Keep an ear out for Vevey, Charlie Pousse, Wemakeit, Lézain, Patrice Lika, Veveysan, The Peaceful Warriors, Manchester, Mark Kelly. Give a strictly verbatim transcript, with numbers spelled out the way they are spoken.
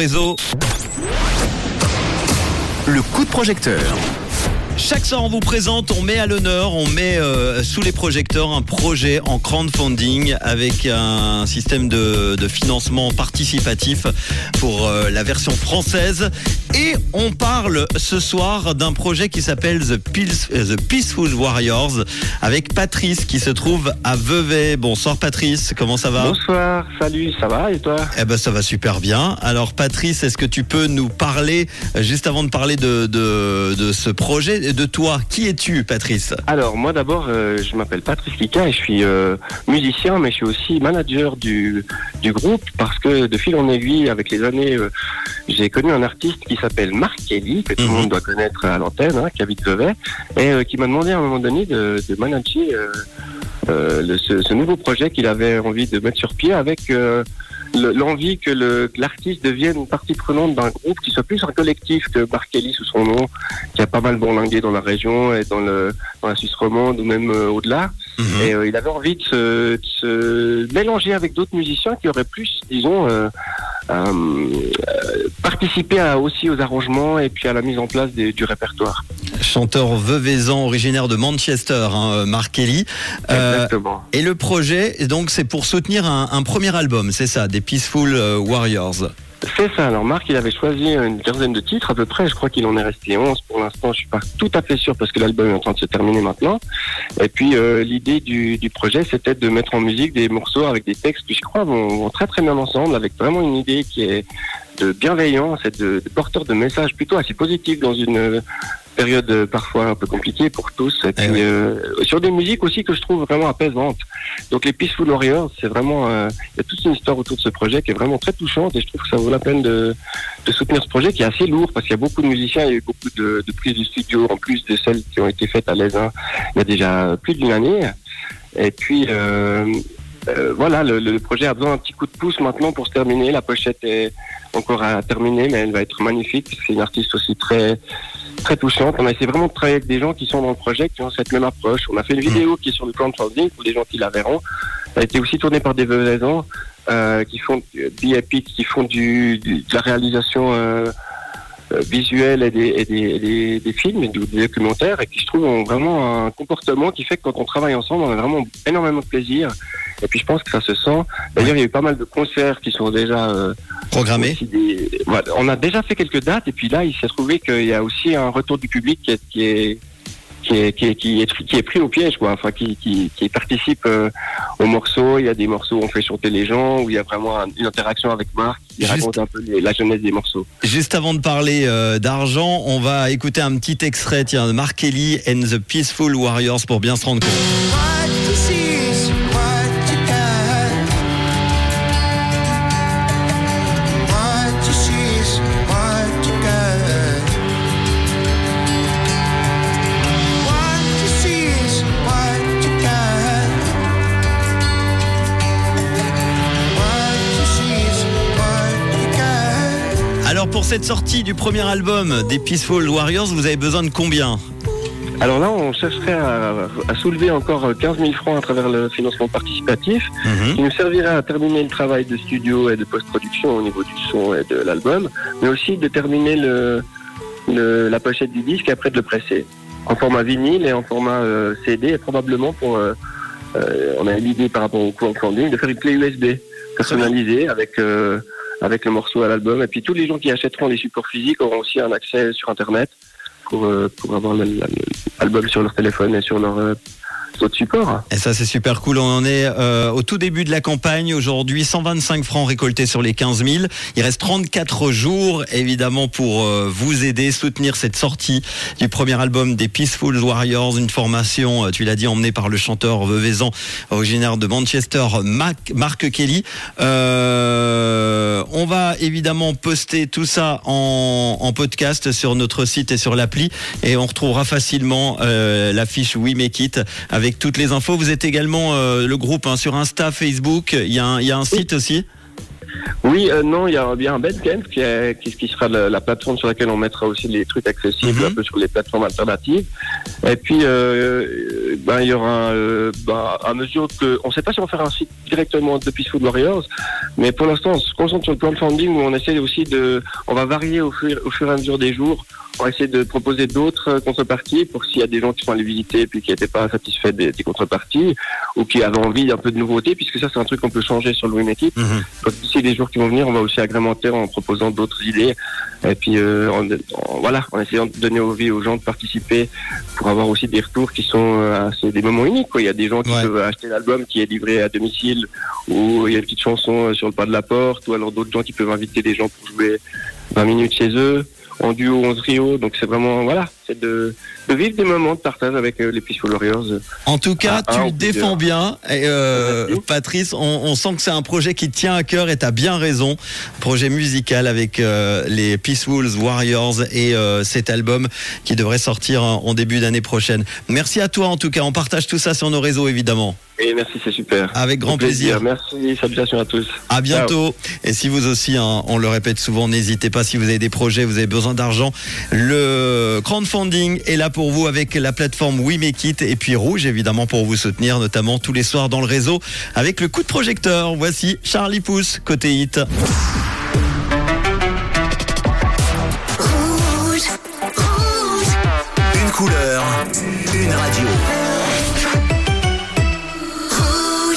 Réseau. Le coup de projecteur. Chaque soir, on vous présente, on met à l'honneur, on met euh, sous les projecteurs un projet en crowdfunding avec un système de, de financement participatif pour euh, la version française. Et on parle ce soir d'un projet qui s'appelle The, Peace, The Peaceful Warriors avec Patrice qui se trouve à Vevey. Bonsoir Patrice, comment ça va ? Bonsoir, salut, ça va et toi ? Eh ben ça va super bien. Alors Patrice, est-ce que tu peux nous parler, juste avant de parler de, de, de ce projet, de toi, qui es-tu Patrice ? Alors moi d'abord euh, je m'appelle Patrice Lika et je suis euh, musicien, mais je suis aussi manager du, du groupe, parce que de fil en aiguille avec les années euh, j'ai connu un artiste qui s'appelle Mark Kelly, que tout le mmh. monde doit connaître à l'antenne, hein, qui habite Vevey, et euh, qui m'a demandé à un moment donné de, de manager euh, euh, le, ce, ce nouveau projet qu'il avait envie de mettre sur pied, avec euh, le, l'envie que, le, que l'artiste devienne une partie prenante d'un groupe qui soit plus un collectif que Mark Kelly sous son nom, qui a pas mal bourlingué dans la région et dans, le, dans la Suisse romande ou même euh, au-delà. Mmh. Et euh, il avait envie de se, de se mélanger avec d'autres musiciens qui auraient plus, disons... Euh, Euh, euh, participer à, aussi aux arrangements et puis à la mise en place des, du répertoire. Chanteur veveysan originaire de Manchester, hein, Mark Kelly. Euh, Exactement. Et le projet, donc, c'est pour soutenir un, un premier album, c'est ça, des Peaceful Warriors. C'est ça. Alors Marc, il avait choisi une quinzaine de titres à peu près, je crois qu'il en est resté onze pour l'instant, je suis pas tout à fait sûr parce que l'album est en train de se terminer maintenant. Et puis euh, l'idée du, du projet, c'était de mettre en musique des morceaux avec des textes qui, je crois, vont, vont très très bien ensemble, avec vraiment une idée qui est de bienveillance et de, de porteur de messages plutôt assez positifs dans une période parfois un peu compliquée pour tous, et puis, eh oui. euh, sur des musiques aussi que je trouve vraiment apaisantes. Donc les Peaceful Warriors, c'est vraiment, il euh, y a toute une histoire autour de ce projet qui est vraiment très touchante, et je trouve que ça vaut la peine de, de soutenir ce projet qui est assez lourd, parce qu'il y a beaucoup de musiciens, il y a eu beaucoup de, de prises du studio en plus de celles qui ont été faites à Lézain il y a déjà plus d'une année, et puis euh, euh, voilà, le, le projet a besoin d'un petit coup de pouce maintenant pour se terminer. La pochette est encore à terminer, mais elle va être magnifique. C'est une artiste aussi très très touchante. On a essayé vraiment de travailler avec des gens qui sont dans le projet, qui ont cette même approche. On a fait une vidéo qui est sur le crowdfunding pour les gens qui la verront. Elle a été aussi tournée par des Veveysan euh, qui font des epics, qui font du, du, de la réalisation euh, visuelle et, des, et des, des, des films et des documentaires, et qui, je trouve, ont vraiment un comportement qui fait que quand on travaille ensemble, on a vraiment énormément de plaisir. Et puis je pense que ça se sent. D'ailleurs, il y a eu pas mal de concerts qui sont déjà euh, programmés. Des... Voilà, on a déjà fait quelques dates, et puis là, il s'est trouvé qu'il y a aussi un retour du public qui est qui est qui est, qui est, qui est, qui est pris au piège, quoi. Enfin, qui qui, qui participe euh, aux morceaux. Il y a des morceaux où on fait chanter les gens, où il y a vraiment une interaction avec Marc. Il Juste... raconte un peu les, la jeunesse des morceaux. Juste avant de parler euh, d'argent, on va écouter un petit extrait, tiens, de Mark Kelly and the Peaceful Warriors, pour bien se rendre compte. Alors pour cette sortie du premier album des Peaceful Warriors, vous avez besoin de combien ? Alors là, on chercherait à, à soulever encore quinze mille francs à travers le financement participatif, mmh. qui nous servirait à terminer le travail de studio et de post-production au niveau du son et de l'album, mais aussi de terminer le, le, la pochette du disque et après de le presser, en format vinyle et en format euh, C D, et probablement pour... Euh, euh, on a l'idée par rapport au crowdfunding de faire une clé U S B personnalisée avec... Euh, avec le morceau à l'album, et puis tous les gens qui achèteront les supports physiques auront aussi un accès sur internet pour, euh, pour avoir l'album sur leur téléphone et sur leur euh, autre support. Et ça, c'est super cool. On en est euh, au tout début de la campagne aujourd'hui, cent vingt-cinq francs récoltés sur les quinze mille. Il reste trente-quatre jours évidemment pour euh, vous aider, soutenir cette sortie du premier album des Peaceful Warriors, une formation, tu l'as dit, emmenée par le chanteur veveysan originaire de Manchester, Mac, Mark Kelly. Euh, on va évidemment poster tout ça en, en podcast sur notre site et sur l'appli, et on retrouvera facilement euh, la fiche Wemakeit avec Avec toutes les infos. Vous êtes également euh, le groupe, hein, sur Insta, Facebook. Il y a un, il y a un site aussi. Oui, euh, non, il y a bien un Bandcamp qui, est, qui, qui sera la, la plateforme sur laquelle on mettra aussi les trucs accessibles, mm-hmm. un peu sur les plateformes alternatives. Et puis, euh, ben, il y aura, euh, ben, à mesure que, on ne sait pas si on va faire un site directement de Peaceful Warriors, mais pour l'instant, on se concentre sur le crowdfunding où on essaie aussi de, on va varier au fur, au fur et à mesure des jours. On va essayer de proposer d'autres contreparties pour s'il y a des gens qui sont allés visiter et puis qui n'étaient pas satisfaits des, des contreparties ou qui avaient envie d'un peu de nouveauté, puisque ça c'est un truc qu'on peut changer sur le Wemakeit. Mm-hmm. Donc ici les jours qui vont venir, on va aussi agrémenter en proposant d'autres idées et puis euh, en, en, voilà, en essayant de donner envie aux gens de participer pour avoir aussi des retours qui sont euh, c'est des moments uniques quoi. Il y a des gens qui ouais. peuvent acheter l'album qui est livré à domicile ou il y a une petite chanson sur le pas de la porte ou alors d'autres gens qui peuvent inviter des gens pour jouer vingt minutes chez eux. En duo, en trio, donc c'est vraiment, voilà, c'est de, de vivre des moments de partage avec euh, les Peaceful Warriors. En tout cas, ah, tu ah, le défends de... bien, et, euh, Patrice, on, on sent que c'est un projet qui te tient à cœur et t'as bien raison. Projet musical avec euh, les Peaceful Warriors et euh, cet album qui devrait sortir en, en début d'année prochaine. Merci à toi en tout cas, on partage tout ça sur nos réseaux évidemment. Et merci, c'est super. Avec grand plaisir. plaisir. Merci, salutations à tous. À bientôt. Ciao. Et si vous aussi, hein, on le répète souvent, n'hésitez pas si vous avez des projets, vous avez besoin d'argent. Le crowdfunding est là pour vous avec la plateforme Wemakeit et puis Rouge, évidemment, pour vous soutenir, notamment tous les soirs dans le réseau avec le coup de projecteur. Voici Charlie Pousse, côté hit.